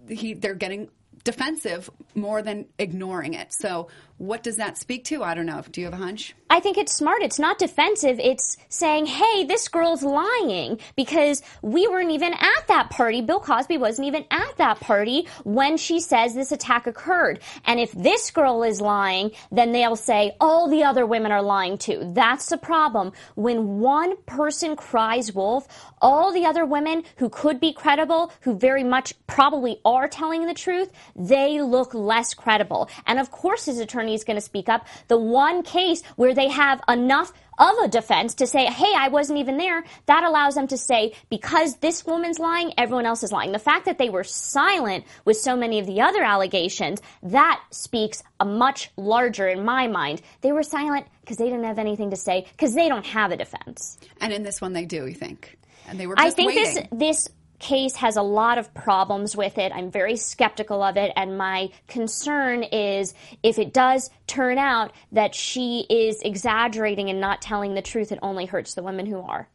they're getting defensive more than ignoring it. So What does that speak to? I don't know. Do you have a hunch? I think it's smart. It's not defensive. It's saying, hey, this girl's lying because we weren't even at that party. Bill Cosby wasn't even at that party when she says this attack occurred. And if this girl is lying, then they'll say all the other women are lying too. That's the problem. When one person cries wolf, all the other women who could be credible, who very much probably are telling the truth, they look less credible. And of course his attorney is going to speak up. The one case where they have enough of a defense to say, hey, I wasn't even there, that allows them to say, because this woman's lying, everyone else is lying. The fact that they were silent with so many of the other allegations, that speaks a much larger, in my mind. They were silent because they didn't have anything to say, because they don't have a defense. And in this one they do, you think? And they were just waiting. I think this case has a lot of problems with it. I'm very skeptical of it, and my concern is if it does turn out that she is exaggerating and not telling the truth, it only hurts the women who are.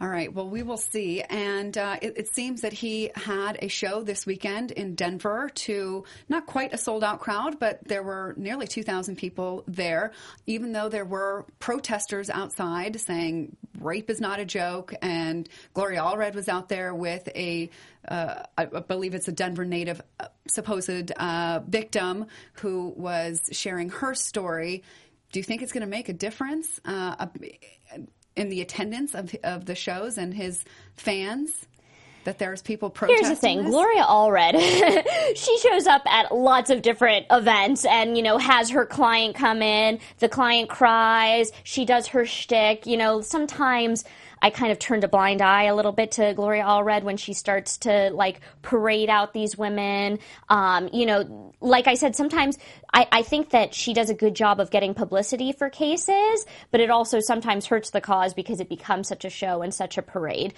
All right. Well, we will see. And it seems that he had a show this weekend in Denver to not quite a sold-out crowd, but there were nearly 2,000 people there, even though there were protesters outside saying rape is not a joke. And Gloria Allred was out there with I believe it's a Denver native supposed victim who was sharing her story. Do you think it's going to make a difference in the attendance of the shows and his fans, that there's people protesting? Here's the thing, Gloria Allred, she shows up at lots of different events and, has her client come in, the client cries, she does her shtick. Sometimes I kind of turned a blind eye a little bit to Gloria Allred when she starts to, parade out these women. Like I said, sometimes I think that she does a good job of getting publicity for cases, but it also sometimes hurts the cause because it becomes such a show and such a parade.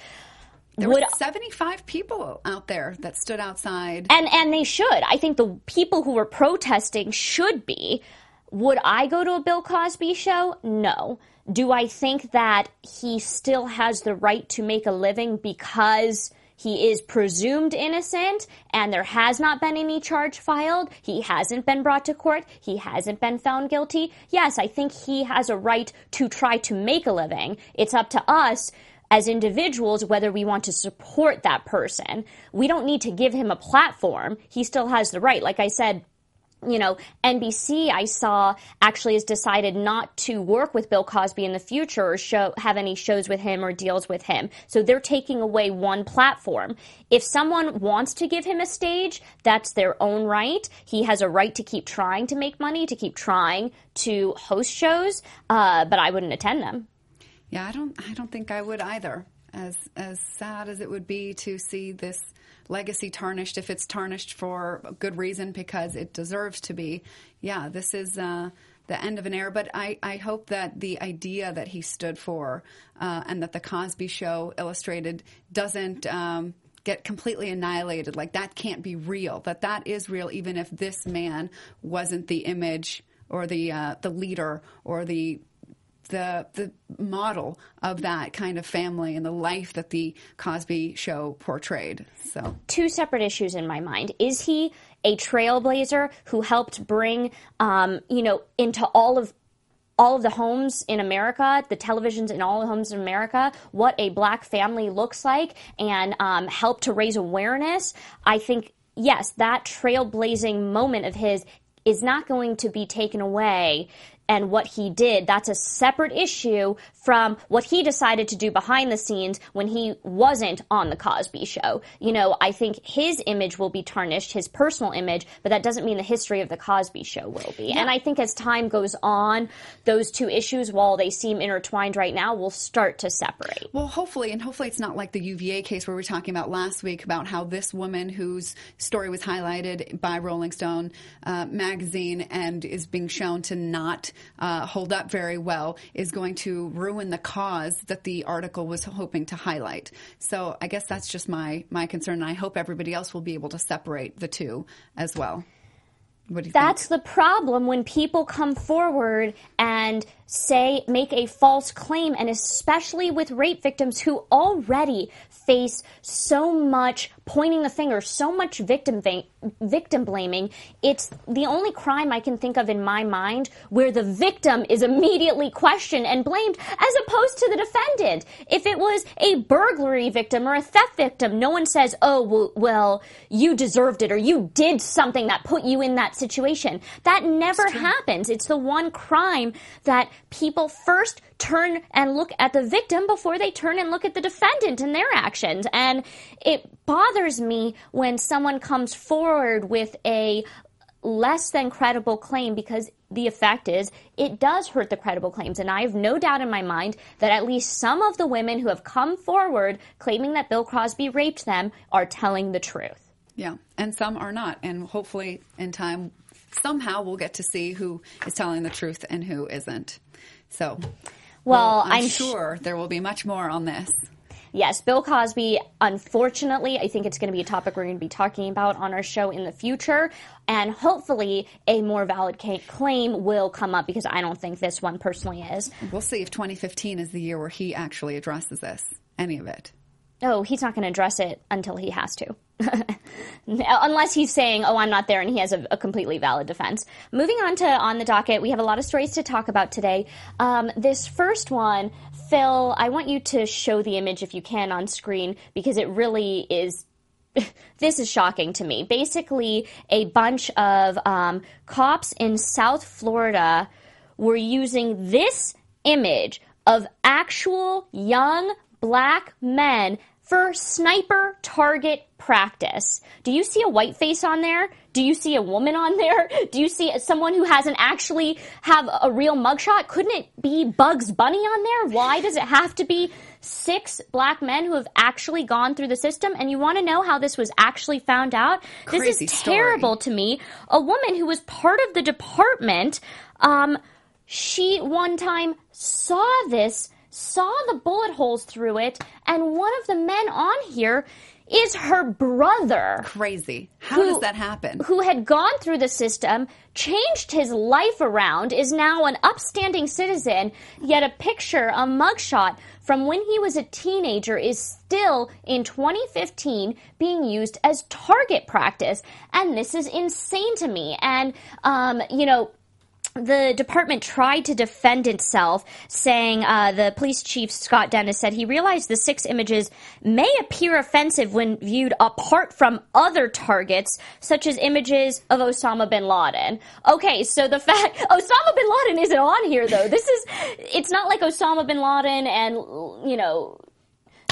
There were 75 people out there that stood outside. And they should. I think the people who were protesting should be. Would I go to a Bill Cosby show? No. Do I think that he still has the right to make a living because he is presumed innocent and there has not been any charge filed? He hasn't been brought to court. He hasn't been found guilty. Yes, I think he has a right to try to make a living. It's up to us as individuals whether we want to support that person. We don't need to give him a platform. He still has the right. Like I said, NBC, I saw, actually has decided not to work with Bill Cosby in the future or have any shows with him or deals with him. So they're taking away one platform. If someone wants to give him a stage, that's their own right. He has a right to keep trying to make money, to keep trying to host shows, but I wouldn't attend them. Yeah, I don't think I would either. As sad as it would be to see this legacy tarnished, if it's tarnished for a good reason because it deserves to be. Yeah, this is the end of an era. But I hope that the idea that he stood for and that the Cosby Show illustrated doesn't get completely annihilated. That can't be real. That is real, even if this man wasn't the image or the leader or the model of that kind of family and the life that the Cosby Show portrayed. So two separate issues in my mind. Is he a trailblazer who helped bring, into all of the homes in America, the televisions in all the homes in America, what a black family looks like and helped to raise awareness? I think, yes, that trailblazing moment of his is not going to be taken away. And what he did, that's a separate issue from what he decided to do behind the scenes when he wasn't on The Cosby Show. I think his image will be tarnished, his personal image, but that doesn't mean the history of The Cosby Show will be. Yeah. And I think as time goes on, those two issues, while they seem intertwined right now, will start to separate. Well, hopefully it's not like the UVA case where we were talking about last week about how this woman whose story was highlighted by Rolling Stone magazine and is being shown to not hold up very well is going to ruin the cause that the article was hoping to highlight. So I guess that's just my concern. And I hope everybody else will be able to separate the two as well. What do you think? That's the problem when people come forward and say, make a false claim, and especially with rape victims who already face so much pointing the finger, so much victim blaming. It's the only crime I can think of in my mind where the victim is immediately questioned and blamed as opposed to the defendant. If it was a burglary victim or a theft victim, no one says, oh, well, you deserved it or you did something that put you in that situation. That never happens. It's the one crime that people first turn and look at the victim before they turn and look at the defendant and their actions. And it bothers me when someone comes forward with a less than credible claim, because the effect is it does hurt the credible claims. And I have no doubt in my mind that at least some of the women who have come forward claiming that Bill Cosby raped them are telling the truth. Yeah, and some are not. And hopefully in time, somehow we'll get to see who is telling the truth and who isn't. So, well, I'm sure there will be much more on this. Yes, Bill Cosby, unfortunately, I think it's going to be a topic we're going to be talking about on our show in the future. And hopefully a more valid claim will come up, because I don't think this one personally is. We'll see if 2015 is the year where he actually addresses this, any of it. Oh, he's not going to address it until he has to. Unless he's saying, oh, I'm not there, and he has a completely valid defense. Moving on to On the Docket, we have a lot of stories to talk about today. This first one, Phil, I want you to show the image if you can on screen, because it really is... This is shocking to me. Basically, a bunch of cops in South Florida were using this image of actual young black men for sniper target practice. Do you see a white face on there? Do you see a woman on there? Do you see someone who hasn't actually have a real mugshot? Couldn't it be Bugs Bunny on there? Why does it have to be 6 black men who have actually gone through the system? And you want to know how this was actually found out? Crazy this is terrible story. To me. A woman who was part of the department, she one time saw the bullet holes through it, and one of the men on here is her brother. Crazy. How does that happen? Who had gone through the system, changed his life around, is now an upstanding citizen, yet a picture, a mugshot from when he was a teenager is still, in 2015, being used as target practice. And this is insane to me. And, the department tried to defend itself, saying the police chief, Scott Dennis, said he realized the 6 images may appear offensive when viewed apart from other targets, such as images of Osama bin Laden. Okay, so the fact Osama bin Laden isn't on here, though. It's not like Osama bin Laden and,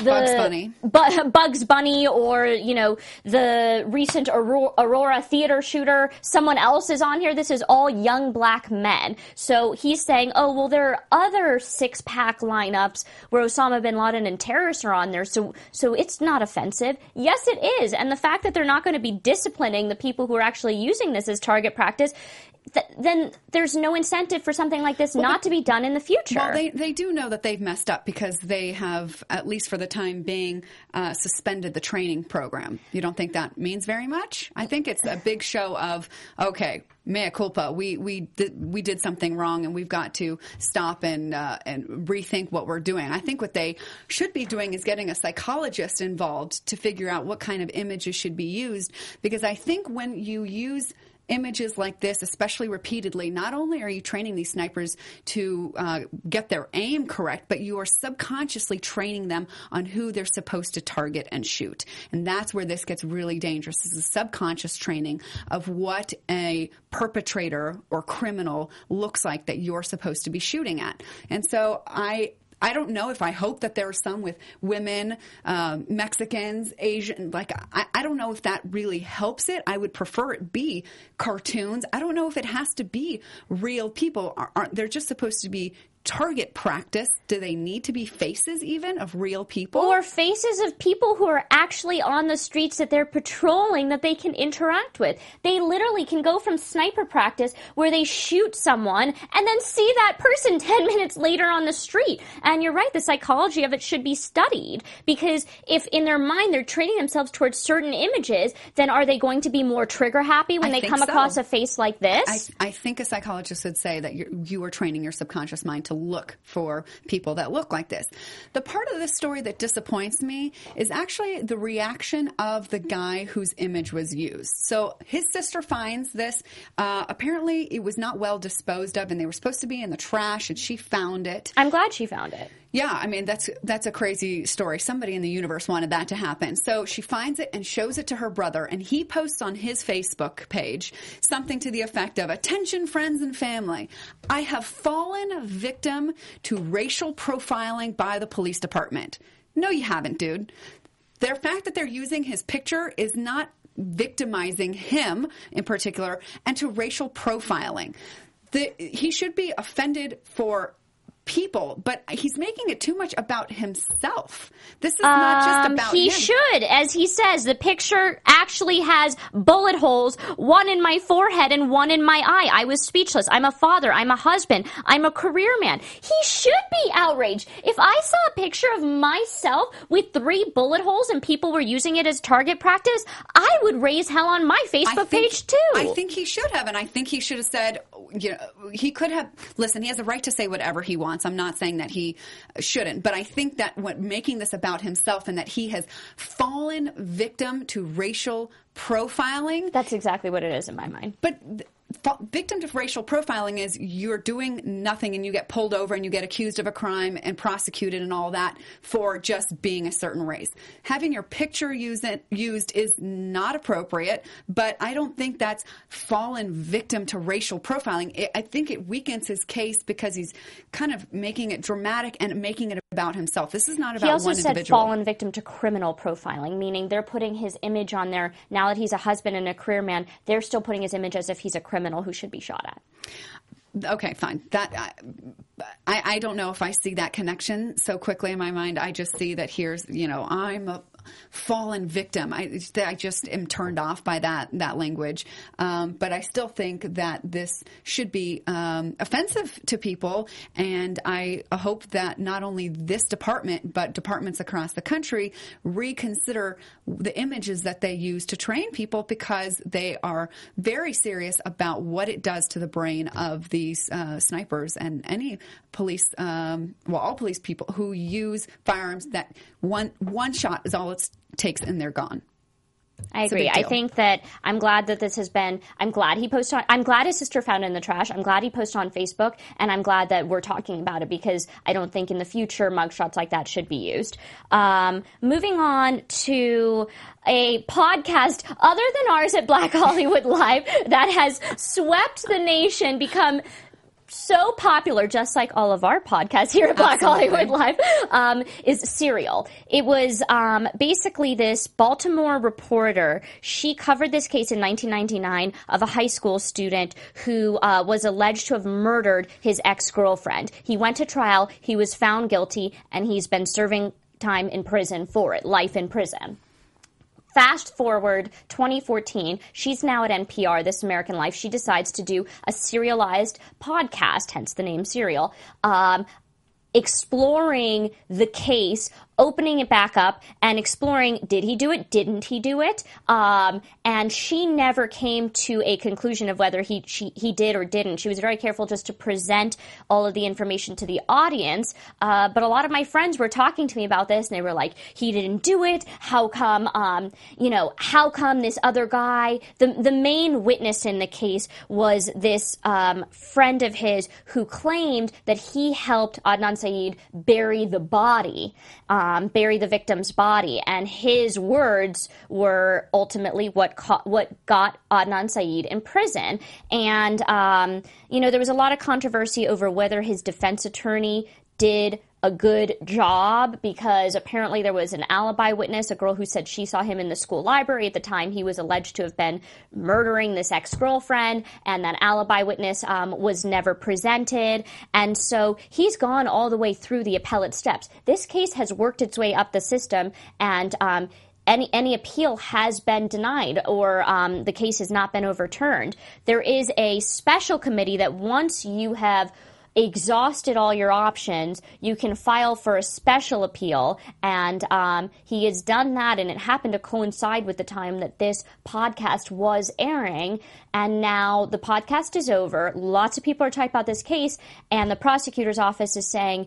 Bugs Bunny. Bugs Bunny, or, the recent Aurora theater shooter. Someone else is on here. This is all young black men. So he's saying, oh, well, there are other 6-pack lineups where Osama bin Laden and terrorists are on there, so it's not offensive. Yes, it is. And the fact that they're not going to be disciplining the people who are actually using this as target practice, then there's no incentive for something like this to be done in the future. Well, they do know that they've messed up, because they have, at least for the time being, suspended the training program. You don't think that means very much? I think it's a big show of, okay, mea culpa, we did something wrong, and we've got to stop and rethink what we're doing. I think what they should be doing is getting a psychologist involved to figure out what kind of images should be used, because I think when you use images like this, especially repeatedly, not only are you training these snipers to get their aim correct, but you are subconsciously training them on who they're supposed to target and shoot. And that's where this gets really dangerous. This is subconscious training of what a perpetrator or criminal looks like that you're supposed to be shooting at. And so I don't know if I hope that there are some with women, Mexicans, Asian. Like, I don't know if that really helps it. I would prefer it be cartoons. I don't know if it has to be real people. They're just supposed to be target practice? Do they need to be faces even of real people? Or faces of people who are actually on the streets that they're patrolling that they can interact with. They literally can go from sniper practice where they shoot someone and then see that person 10 minutes later on the street. And you're right, the psychology of it should be studied, because if in their mind they're training themselves towards certain images, then are they going to be more trigger happy when they come across a face like this? I think a psychologist would say that you are training your subconscious mind to look for people that look like this. The part of the story that disappoints me is actually the reaction of the guy whose image was used. So his sister finds this. Apparently it was not well disposed of and they were supposed to be in the trash and she found it. I'm glad she found it. Yeah, I mean, that's a crazy story. Somebody in the universe wanted that to happen. So she finds it and shows it to her brother, and he posts on his Facebook page something to the effect of, "Attention, friends and family. I have fallen victim to racial profiling by the police department." No, you haven't, dude. The fact that they're using his picture is not victimizing him in particular and to racial profiling. He should be offended for people, but he's making it too much about himself. This is not just about him. He should. As he says, the picture actually has bullet holes, one in my forehead and one in my eye. I was speechless. I'm a father. I'm a husband. I'm a career man. He should be outraged. If I saw a picture of myself with 3 bullet holes and people were using it as target practice, I would raise hell on my Facebook page too. I think he should have, and I think he should have said, you know, he could have, listen, he has a right to say whatever he wants. I'm not saying that he shouldn't, but I think that what making this about himself and that he has fallen victim to racial profiling. That's exactly what it is in my mind. But victim to racial profiling is you're doing nothing and you get pulled over and you get accused of a crime and prosecuted and all that for just being a certain race. Having your picture used is not appropriate, but I don't think that's fallen victim to racial profiling. I think it weakens his case because he's kind of making it dramatic and making it about himself. This is not about one individual. He also said fallen victim to criminal profiling, meaning they're putting his image on there. Now that he's a husband and a career man, they're still putting his image as if he's a criminal who should be shot at. Okay, fine. That I don't know if I see that connection so quickly in my mind. I just see that here's, you know, I'm a fallen victim. I just am turned off by that language. But I still think that this should be offensive to people. And I hope that not only this department, but departments across the country reconsider the images that they use to train people, because they are very serious about what it does to the brain of these snipers and any police, all police people who use firearms that one shot is all it takes and they're gone. I agree. I think that I'm glad that this has been, I'm glad he posted on, I'm glad his sister found it in the trash. I'm glad he posted on Facebook, and I'm glad that we're talking about it, because I don't think in the future mugshots like that should be used. Moving on to a podcast other than ours at Black Hollywood Live that has swept the nation, become so popular, just like all of our podcasts here at Black Hollywood Live, is Serial. It was basically this Baltimore reporter. She covered this case in 1999 of a high school student who was alleged to have murdered his ex-girlfriend. He went to trial, he was found guilty, and he's been serving time in prison for it, life in prison. Fast forward 2014, she's now at NPR, This American Life. She decides to do a serialized podcast, hence the name Serial, exploring the case, opening it back up and exploring, did he do it? Didn't he do it? And she never came to a conclusion of whether he did or didn't. She was very careful just to present all of the information to the audience. But a lot of my friends were talking to me about this, and they were like, he didn't do it. How come, how come this other guy, the main witness in the case was this friend of his who claimed that he helped Adnan Syed bury the body. Bury the victim's body, and his words were ultimately what got Adnan Syed in prison. And there was a lot of controversy over whether his defense attorney did a good job, because apparently there was an alibi witness, a girl who said she saw him in the school library at the time he was alleged to have been murdering this ex-girlfriend, and that alibi witness was never presented. And so he's gone all the way through the appellate steps. This case has worked its way up the system, and any appeal has been denied, or the case has not been overturned. There is a special committee that once you have exhausted all your options, you can file for a special appeal, and he has done that, and it happened to coincide with the time that this podcast was airing, and now the podcast is over. Lots of people are talking about this case, and the prosecutor's office is saying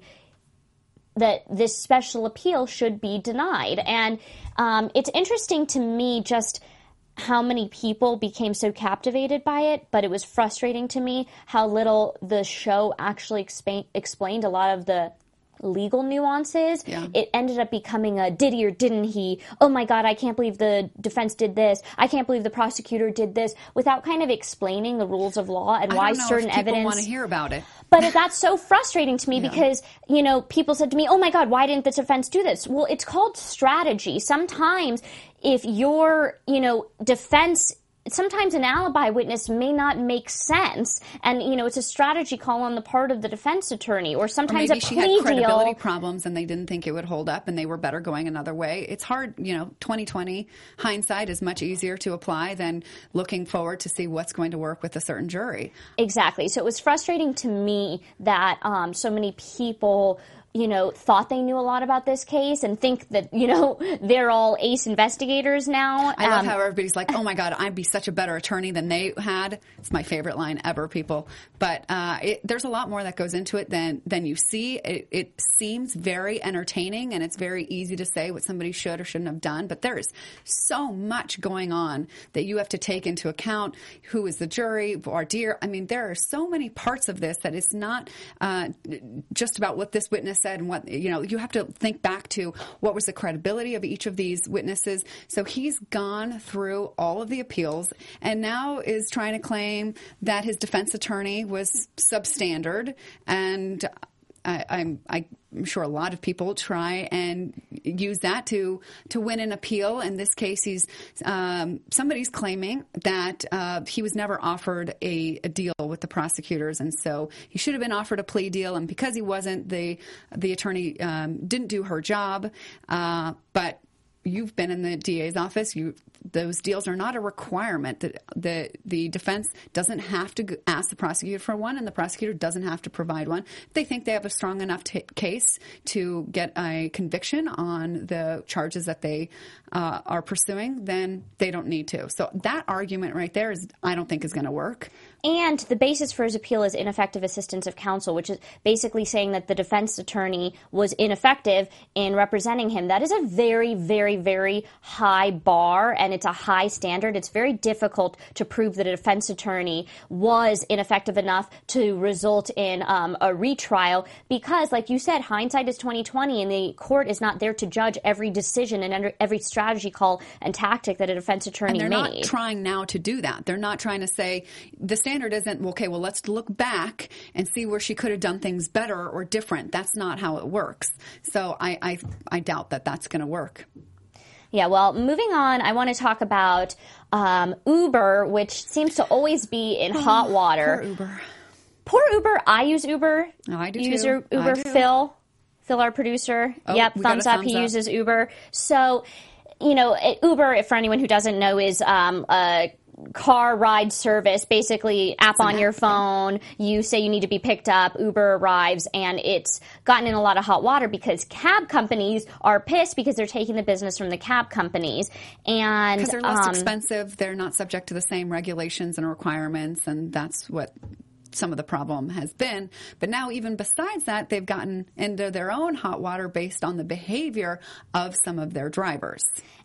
that this special appeal should be denied. And it's interesting to me just how many people became so captivated by it, but it was frustrating to me how little the show actually explained a lot of the legal nuances. Yeah. It ended up becoming a did he or didn't he, oh my God, I can't believe the defense did this, I can't believe the prosecutor did this, without kind of explaining the rules of law and why certain evidence. I don't know if people want to hear about it. But that's so frustrating to me because, you know, people said to me, oh my God, why didn't the defense do this? Well, it's called strategy. Sometimes if your, you know, defense, sometimes an alibi witness may not make sense, and you know it's a strategy call on the part of the defense attorney, or sometimes or maybe a plea deal. She had credibility problems, and they didn't think it would hold up, and they were better going another way. It's hard, you know. 2020 hindsight is much easier to apply than looking forward to see what's going to work with a certain jury. Exactly. So it was frustrating to me that so many people, you know, thought they knew a lot about this case and think that, you know, they're all ace investigators now. I love how everybody's like, oh my God, I'd be such a better attorney than they had. It's my favorite line ever, people. But there's a lot more that goes into it than you see. It seems very entertaining, and it's very easy to say what somebody should or shouldn't have done. But there is so much going on that you have to take into account. Who is the jury, voir dire? I mean, there are so many parts of this that it's not just about what this witness said and what, you know, you have to think back to what was the credibility of each of these witnesses. So he's gone through all of the appeals and now is trying to claim that his defense attorney was substandard. And I'm sure a lot of people try and use that to win an appeal. In this case, he's somebody's claiming that he was never offered a deal with the prosecutors, and so he should have been offered a plea deal. And because he wasn't, the attorney didn't do her job. But you've been in the DA's office. Those deals are not a requirement. The defense doesn't have to ask the prosecutor for one, and the prosecutor doesn't have to provide one. If they think they have a strong enough case to get a conviction on the charges that they are pursuing, then they don't need to. So that argument right there is, I don't think, is going to work. And the basis for his appeal is ineffective assistance of counsel, which is basically saying that the defense attorney was ineffective in representing him. That is a very, very, very high bar, and it's a high standard. It's very difficult to prove that a defense attorney was ineffective enough to result in a retrial because, like you said, hindsight is 20/20, and the court is not there to judge every decision and every strategy call and tactic that a defense attorney made. And they're not trying now to do that. They're not trying to say the standard isn't, okay, well, let's look back and see where she could have done things better or different. That's not how it works. So I doubt that that's going to work. Yeah, well, moving on, I want to talk about Uber, which seems to always be in hot water. Poor Uber. I use Uber. No, I do too. Uber. Phil, our producer. Oh, yep, thumbs up. He uses Uber. So, you know, Uber, for anyone who doesn't know, is a car ride service, basically app on your phone. You say you need to be picked up, Uber arrives, and it's gotten in a lot of hot water because cab companies are pissed because they're taking the business from the cab companies. And because they're less expensive, they're not subject to the same regulations and requirements, and that's what some of the problem has been. But now, even besides that, they've gotten into their own hot water based on the behavior of some of their drivers.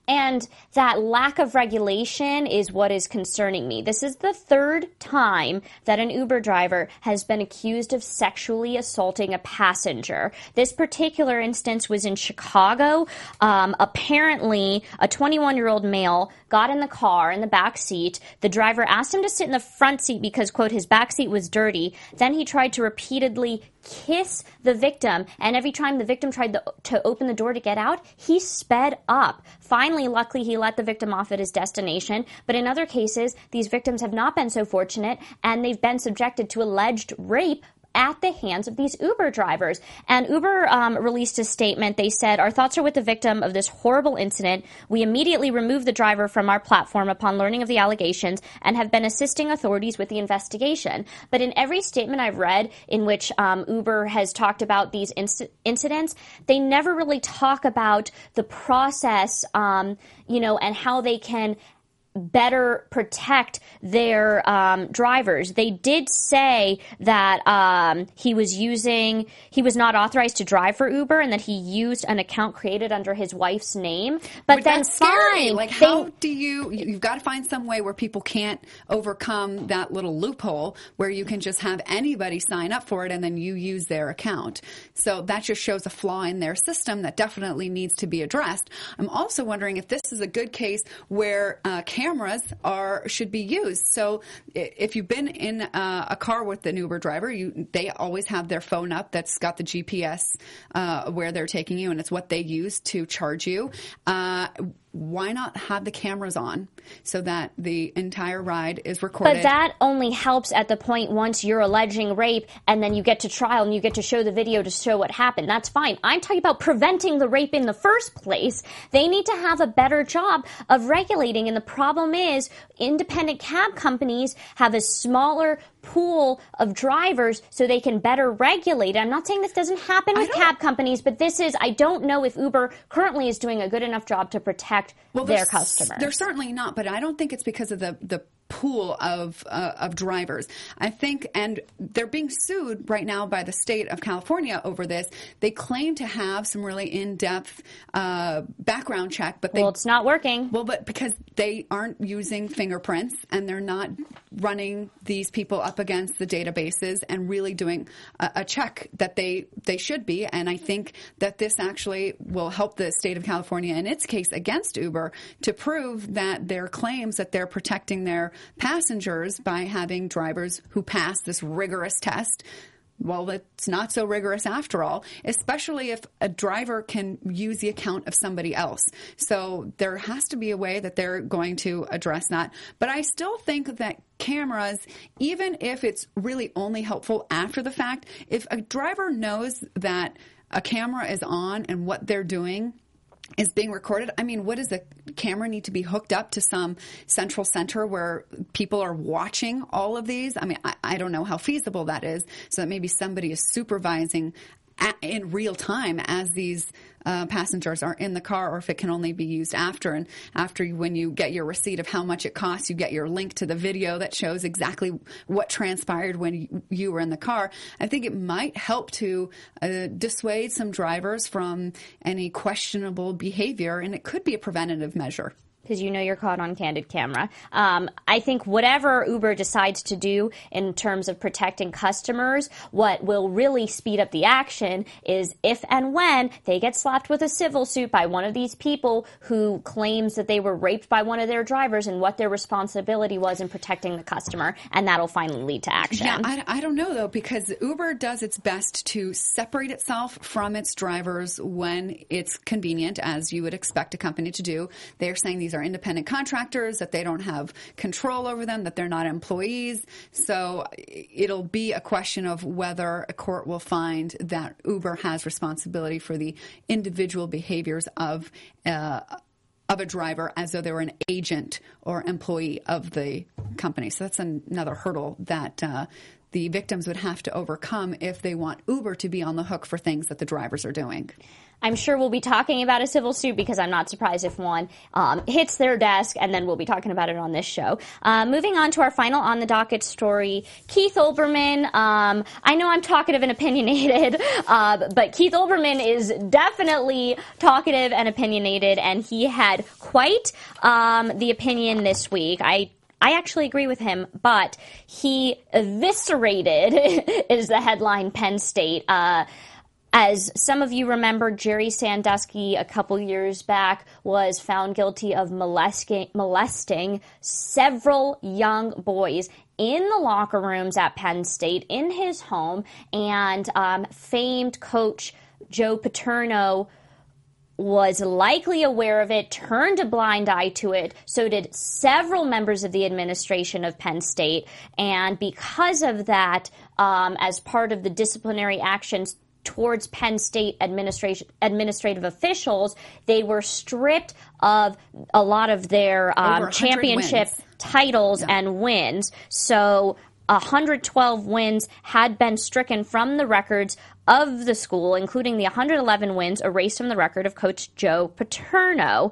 And that lack of regulation is what is concerning me. This is the third time that an Uber driver has been accused of sexually assaulting a passenger. This particular instance was in Chicago. Apparently, a 21-year-old male got in the car in the back seat. The driver asked him to sit in the front seat because, quote, his back seat was dirty. Then he tried to repeatedly kiss the victim, and every time the victim tried to open the door to get out, he sped up. Finally, luckily, he let the victim off at his destination. But in other cases, these victims have not been so fortunate, and they've been subjected to alleged rape at the hands of these Uber drivers. And Uber released a statement. They said, "Our thoughts are with the victim of this horrible incident. We immediately removed the driver from our platform upon learning of the allegations and have been assisting authorities with the investigation." But in every statement I've read in which Uber has talked about these incidents, they never really talk about the process, and how they can better protect their drivers. They did say that he was not authorized to drive for Uber, and that he used an account created under his wife's name. But then that's scary. Like, how do you've got to find some way where people can't overcome that little loophole where you can just have anybody sign up for it and then you use their account. So that just shows a flaw in their system that definitely needs to be addressed. I'm also wondering if this is a good case where cameras should be used. So if you've been in a car with an Uber driver, they always have their phone up that's got the GPS where they're taking you, and it's what they use to charge you. Why not have the cameras on so that the entire ride is recorded? But that only helps at the point once you're alleging rape and then you get to trial and you get to show the video to show what happened. That's fine. I'm talking about preventing the rape in the first place. They need to have a better job of regulating. And the problem is independent cab companies have a smaller pool of drivers so they can better regulate. I'm not saying this doesn't happen with cab companies, but I don't know if Uber currently is doing a good enough job to protect their customers. They're certainly not, but I don't think it's because of the pool of drivers. I think, and they're being sued right now by the state of California over this. They claim to have some really in-depth background check, but it's not working. Well, but because they aren't using fingerprints and they're not running these people up against the databases and really doing a check that they should be. And I think that this actually will help the state of California in its case against Uber to prove that their claims that they're protecting their passengers by having drivers who pass this rigorous test. Well, it's not so rigorous after all, especially if a driver can use the account of somebody else. So there has to be a way that they're going to address that. But I still think that cameras, even if it's really only helpful after the fact, if a driver knows that a camera is on and what they're doing is being recorded. I mean, what does the camera need to be hooked up to some central center where people are watching all of these? I mean, I don't know how feasible that is. So that maybe somebody is supervising in real time as these passengers are in the car, or if it can only be used after. And after, when you get your receipt of how much it costs, you get your link to the video that shows exactly what transpired when you were in the car. I think it might help to dissuade some drivers from any questionable behavior, and it could be a preventative measure. Because you're caught on candid camera. I think whatever Uber decides to do in terms of protecting customers, what will really speed up the action is if and when they get slapped with a civil suit by one of these people who claims that they were raped by one of their drivers, and what their responsibility was in protecting the customer, and that'll finally lead to action. Yeah, I don't know, though, because Uber does its best to separate itself from its drivers when it's convenient, as you would expect a company to do. They're saying these are independent contractors, that they don't have control over them, that they're not employees. So it'll be a question of whether a court will find that Uber has responsibility for the individual behaviors of a driver as though they were an agent or employee of the company. So that's another hurdle that the victims would have to overcome if they want Uber to be on the hook for things that the drivers are doing. I'm sure we'll be talking about a civil suit, because I'm not surprised if one hits their desk, and then we'll be talking about it on this show. Moving on to our final on the docket story, Keith Olbermann. I know I'm talkative and opinionated, but Keith Olbermann is definitely talkative and opinionated, and he had quite the opinion this week. I actually agree with him, but he eviscerated, is the headline, Penn State. As some of you remember, Jerry Sandusky a couple years back was found guilty of molesting several young boys in the locker rooms at Penn State, in his home, and famed coach Joe Paterno was likely aware of it, turned a blind eye to it. So did several members of the administration of Penn State. And because of that, as part of the disciplinary actions towards Penn State administrative officials, they were stripped of a lot of their championship titles and wins. So 112 wins had been stricken from the records of the school, including the 111 wins erased from the record of Coach Joe Paterno.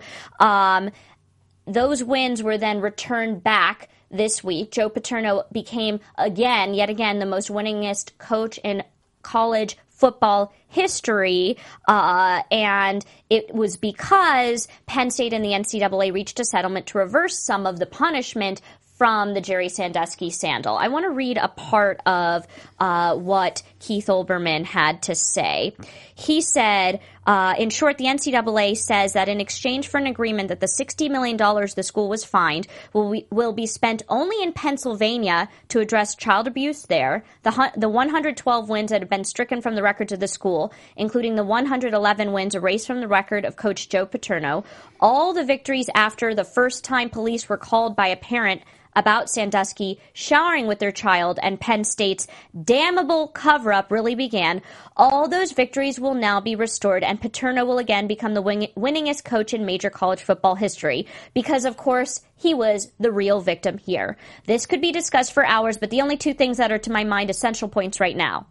Those wins were then returned back this week. Joe Paterno became, yet again, the most winningest coach in college football history, and it was because Penn State and the NCAA reached a settlement to reverse some of the punishment from the Jerry Sandusky scandal. I want to read a part of what Keith Olbermann had to say. He said, in short, the NCAA says that in exchange for an agreement that the $60 million the school was fined will be spent only in Pennsylvania to address child abuse there, the 112 wins that have been stricken from the records of the school, including the 111 wins erased from the record of Coach Joe Paterno, all the victories after the first time police were called by a parent about Sandusky showering with their child and Penn State's damnable cover-up really began, all those victories will now be restored and Paterno will again become the winningest coach in major college football history because, of course, he was the real victim here. This could be discussed for hours, but the only two things that are to my mind essential points right now.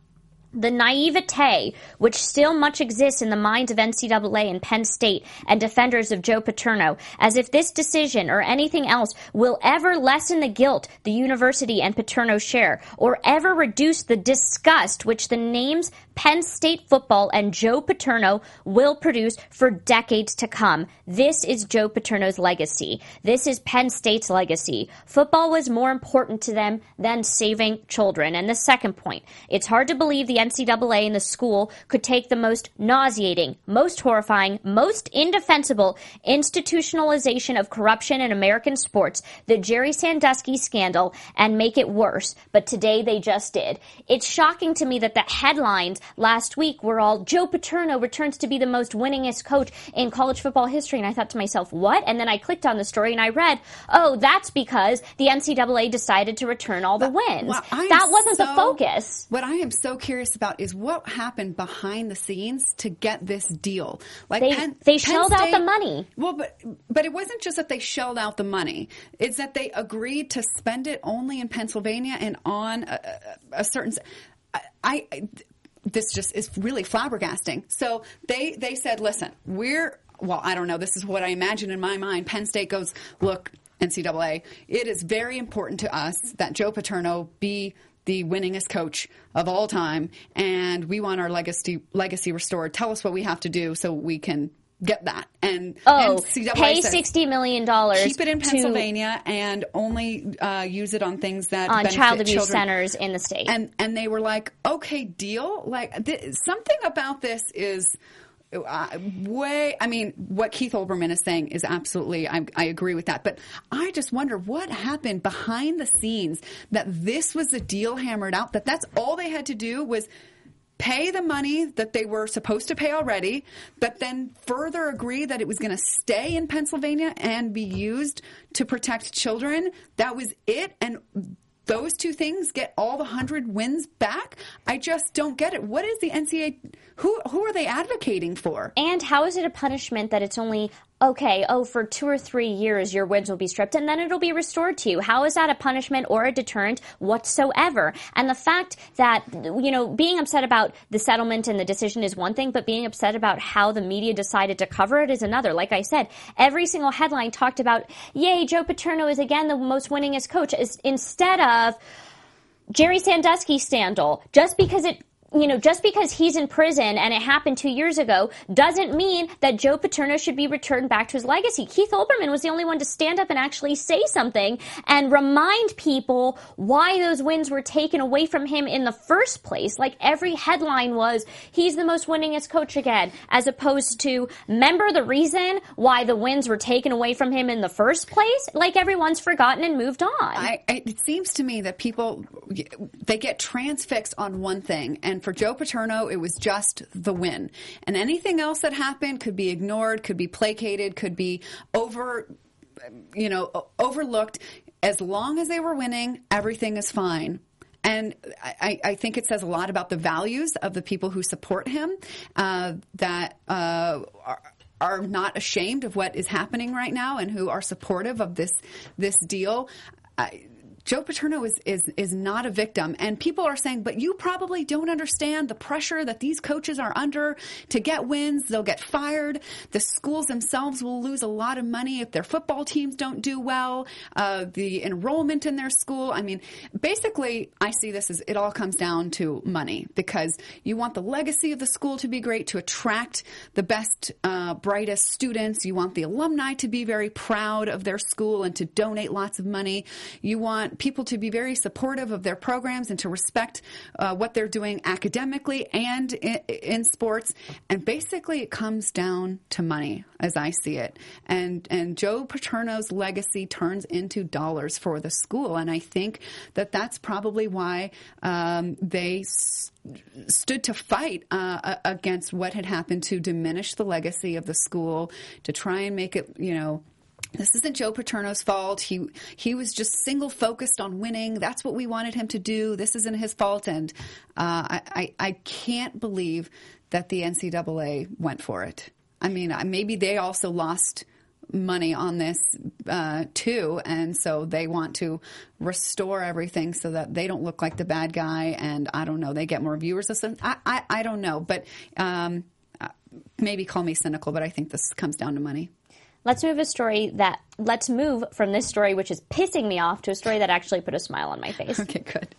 The naivete, which still much exists in the minds of NCAA and Penn State and defenders of Joe Paterno, as if this decision or anything else will ever lessen the guilt the university and Paterno share, or ever reduce the disgust which the names Penn State football and Joe Paterno will produce for decades to come. This is Joe Paterno's legacy. This is Penn State's legacy. Football was more important to them than saving children. And the second point, it's hard to believe the NCAA and the school could take the most nauseating, most horrifying, most indefensible institutionalization of corruption in American sports, the Jerry Sandusky scandal, and make it worse. But today they just did. It's shocking to me that the headlines last week were all, Joe Paterno returns to be the most winningest coach in college football history. And I thought to myself, what? And then I clicked on the story and I read, oh, that's because the NCAA decided to return all the wins. Well, that wasn't the focus. What I am so curious about is what happened behind the scenes to get this deal. Like they shelled out the money. Well, but it wasn't just that they shelled out the money. It's that they agreed to spend it only in Pennsylvania and on a certain. This just is really flabbergasting. So they said, listen, I don't know. This is what I imagine in my mind. Penn State goes, look, NCAA, it is very important to us that Joe Paterno be the winningest coach of all time, and we want our legacy restored. Tell us what we have to do so we can get that. And NCAA pay says, $60 million. Keep it in Pennsylvania and only use it on things that on child abuse centers in the state. And they were like, okay, deal. Like something about this is. What Keith Olbermann is saying is absolutely, I agree with that. But I just wonder what happened behind the scenes that this was the deal hammered out, that's all they had to do was pay the money that they were supposed to pay already, but then further agree that it was going to stay in Pennsylvania and be used to protect children. That was it. And those two things get all the 100 wins back? I just don't get it. What is the NCAA? Who are they advocating for? And how is it a punishment that it's only, for 2 or 3 years your wins will be stripped and then it'll be restored to you? How is that a punishment or a deterrent whatsoever? And the fact that, being upset about the settlement and the decision is one thing, but being upset about how the media decided to cover it is another. Like I said, every single headline talked about, yay, Joe Paterno is again the most winningest coach, instead of Jerry Sandusky scandal. Just because it you know, just because he's in prison and it happened 2 years ago doesn't mean that Joe Paterno should be returned back to his legacy. Keith Olbermann was the only one to stand up and actually say something and remind people why those wins were taken away from him in the first place. Like, every headline was, he's the most winningest coach again, as opposed to, remember the reason why the wins were taken away from him in the first place? Like, everyone's forgotten and moved on. It seems to me that people, they get transfixed on one thing, and for Joe Paterno, it was just the win. And anything else that happened could be ignored, could be placated, could be overlooked. As long as they were winning, everything is fine. And I think it says a lot about the values of the people who support him, that are not ashamed of what is happening right now and who are supportive of this deal. Joe Paterno is not a victim. And people are saying, but you probably don't understand the pressure that these coaches are under to get wins. They'll get fired. The schools themselves will lose a lot of money if their football teams don't do well, the enrollment in their school. I mean, basically, I see this as it all comes down to money, because you want the legacy of the school to be great, to attract the best, brightest students. You want the alumni to be very proud of their school and to donate lots of money. You want people to be very supportive of their programs and to respect what they're doing academically and in sports. And basically, it comes down to money, as I see it. And Joe Paterno's legacy turns into dollars for the school. And I think that that's probably why they stood to fight against what had happened, to diminish the legacy of the school, to try and make it, this isn't Joe Paterno's fault. He was just single-focused on winning. That's what we wanted him to do. This isn't his fault. And I can't believe that the NCAA went for it. I mean, maybe they also lost money on this too, and so they want to restore everything so that they don't look like the bad guy. And I don't know, they get more viewers or something. I don't know. But maybe call me cynical, but I think this comes down to money. Let's move from this story, which is pissing me off, to a story that actually put a smile on my face. Okay, good.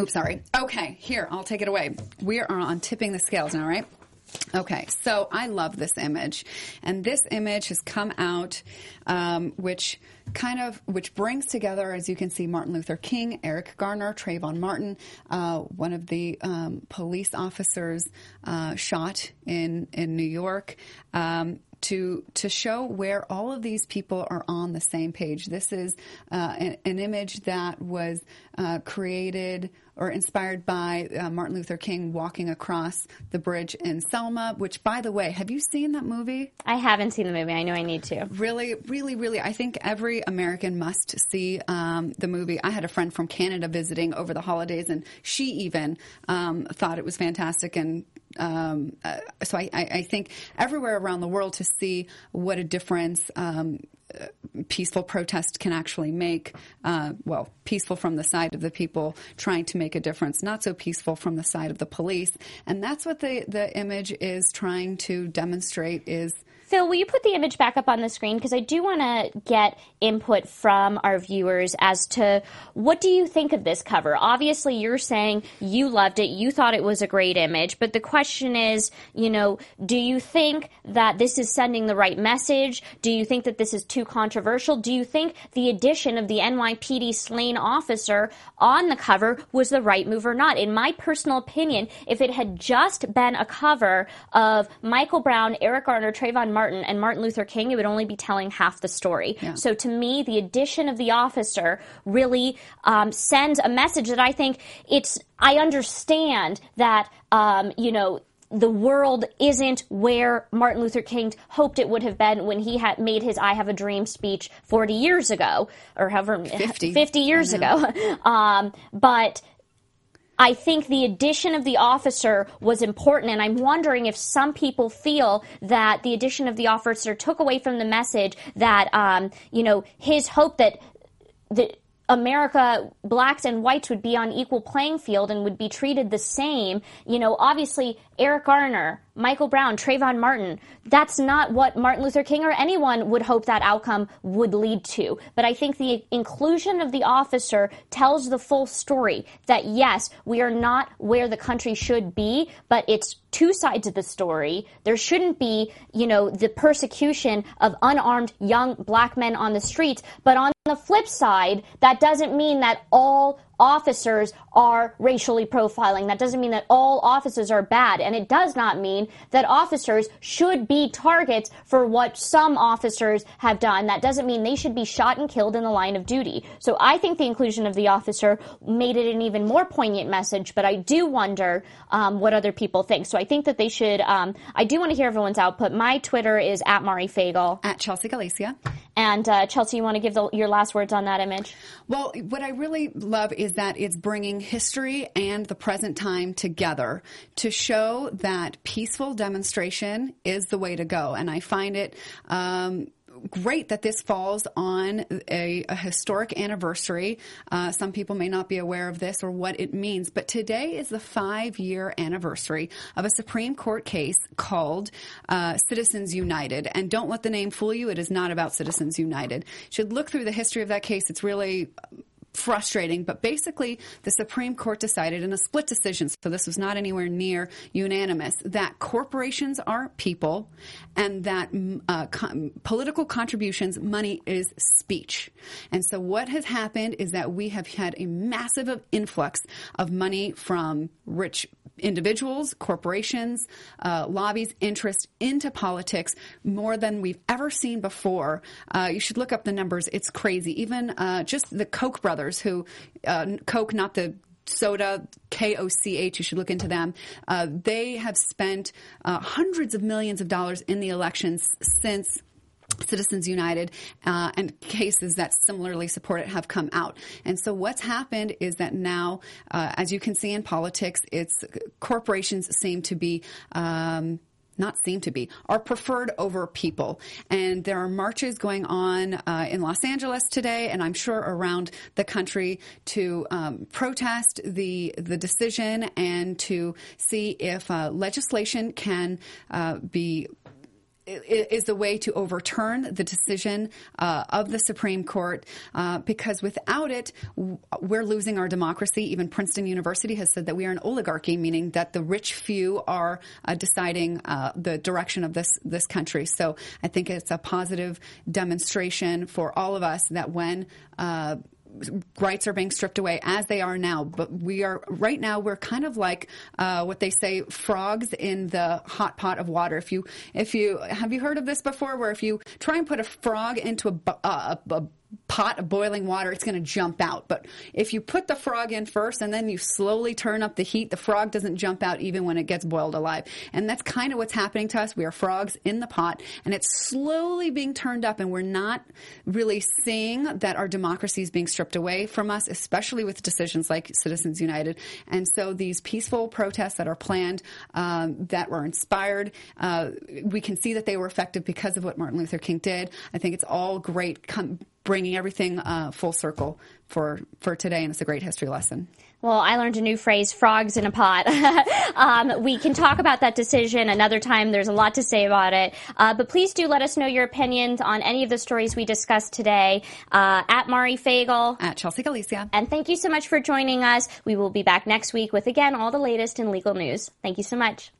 Oops, sorry. Okay, here, I'll take it away. We are on tipping the scales now, right? Okay, so I love this image. And this image has come out, which brings together, as you can see, Martin Luther King, Eric Garner, Trayvon Martin, one of the police officers shot in New York, to show where all of these people are on the same page. This is an image that was created or inspired by Martin Luther King walking across the bridge in Selma, which, by the way, have you seen that movie? I haven't seen the movie. I know I need to. Really, really, really. I think every American must see the movie. I had a friend from Canada visiting over the holidays, and she even thought it was fantastic. And so I think everywhere around the world, to see what a difference peaceful protest can actually make, peaceful from the side of the people trying to make a difference, not so peaceful from the side of the police. And that's what the image is trying to demonstrate is. Phil, will you put the image back up on the screen? Because I do want to get input from our viewers as to what do you think of this cover? Obviously, you're saying you loved it. You thought it was a great image. But the question is, do you think that this is sending the right message? Do you think that this is too controversial? Do you think the addition of the NYPD slain officer on the cover was the right move or not? In my personal opinion, if it had just been a cover of Michael Brown, Eric Garner, Trayvon Martin, and Martin Luther King, it would only be telling half the story. Yeah. So to me, the addition of the officer really sends a message that I think I understand that, the world isn't where Martin Luther King hoped it would have been when he had made his I Have a Dream speech 40 years ago, or however, 50 years ago. But I think the addition of the officer was important, and I'm wondering if some people feel that the addition of the officer took away from the message that, his hope that America, blacks and whites would be on equal playing field and would be treated the same. Obviously, Eric Garner, Michael Brown, Trayvon Martin. That's not what Martin Luther King or anyone would hope that outcome would lead to. But I think the inclusion of the officer tells the full story that, yes, we are not where the country should be, but it's two sides of the story. There shouldn't be, you know, the persecution of unarmed young black men on the streets. But on the flip side, that doesn't mean that all officers are racially profiling. That doesn't mean that all officers are bad. And it does not mean that officers should be targets for what some officers have done. That doesn't mean they should be shot and killed in the line of duty. So I think the inclusion of the officer made it an even more poignant message, but I do wonder what other people think. So I think that they should, I do want to hear everyone's output. My Twitter is at Mari Fagel. At Chelsea Galicia. And Chelsea, you want to give your last words on that image? Well, what I really love is that it's bringing history and the present time together to show that peaceful demonstration is the way to go. And I find it great that this falls on a historic anniversary. Some people may not be aware of this or what it means, but today is the 5-year anniversary of a Supreme Court case called Citizens United. And don't let the name fool you. It is not about Citizens United. You should look through the history of that case. It's really frustrating, but basically the Supreme Court decided in a split decision, so this was not anywhere near unanimous, that corporations are people and that political contributions, money, is speech. And so what has happened is that we have had a massive influx of money from rich individuals, corporations, lobbies, interests into politics more than we've ever seen before. You should look up the numbers. It's crazy. Even just the Koch brothers, who Koch, not the soda, Koch, you should look into them. They have spent hundreds of millions of dollars in the elections since Citizens United, and cases that similarly support it have come out. And so what's happened is that now, as you can see in politics, it's corporations seem to be are preferred over people. And there are marches going on in Los Angeles today, and I'm sure around the country, to protest the decision and to see if legislation can is the way to overturn the decision of the Supreme Court, because without it, we're losing our democracy. Even Princeton University has said that we are an oligarchy, meaning that the rich few are deciding the direction of this country. So I think it's a positive demonstration for all of us that when rights are being stripped away as they are now, but we're kind of like what they say, frogs in the hot pot of water. If you have you heard of this before, where if you try and put a frog into a pot of boiling water, it's going to jump out. But if you put the frog in first and then you slowly turn up the heat, the frog doesn't jump out even when it gets boiled alive. And that's kind of what's happening to us. We are frogs in the pot, and it's slowly being turned up, and we're not really seeing that our democracy is being stripped away from us, especially with decisions like Citizens United. And so these peaceful protests that are planned, that were inspired, we can see that they were effective because of what Martin Luther King did. I think it's all great, bringing everything full circle for today, and it's a great history lesson. Well, I learned a new phrase, frogs in a pot. We can talk about that decision another time. There's a lot to say about it. But please do let us know your opinions on any of the stories we discussed today. At Mari Fagel. At Chelsea Galicia. And thank you so much for joining us. We will be back next week with, again, all the latest in legal news. Thank you so much.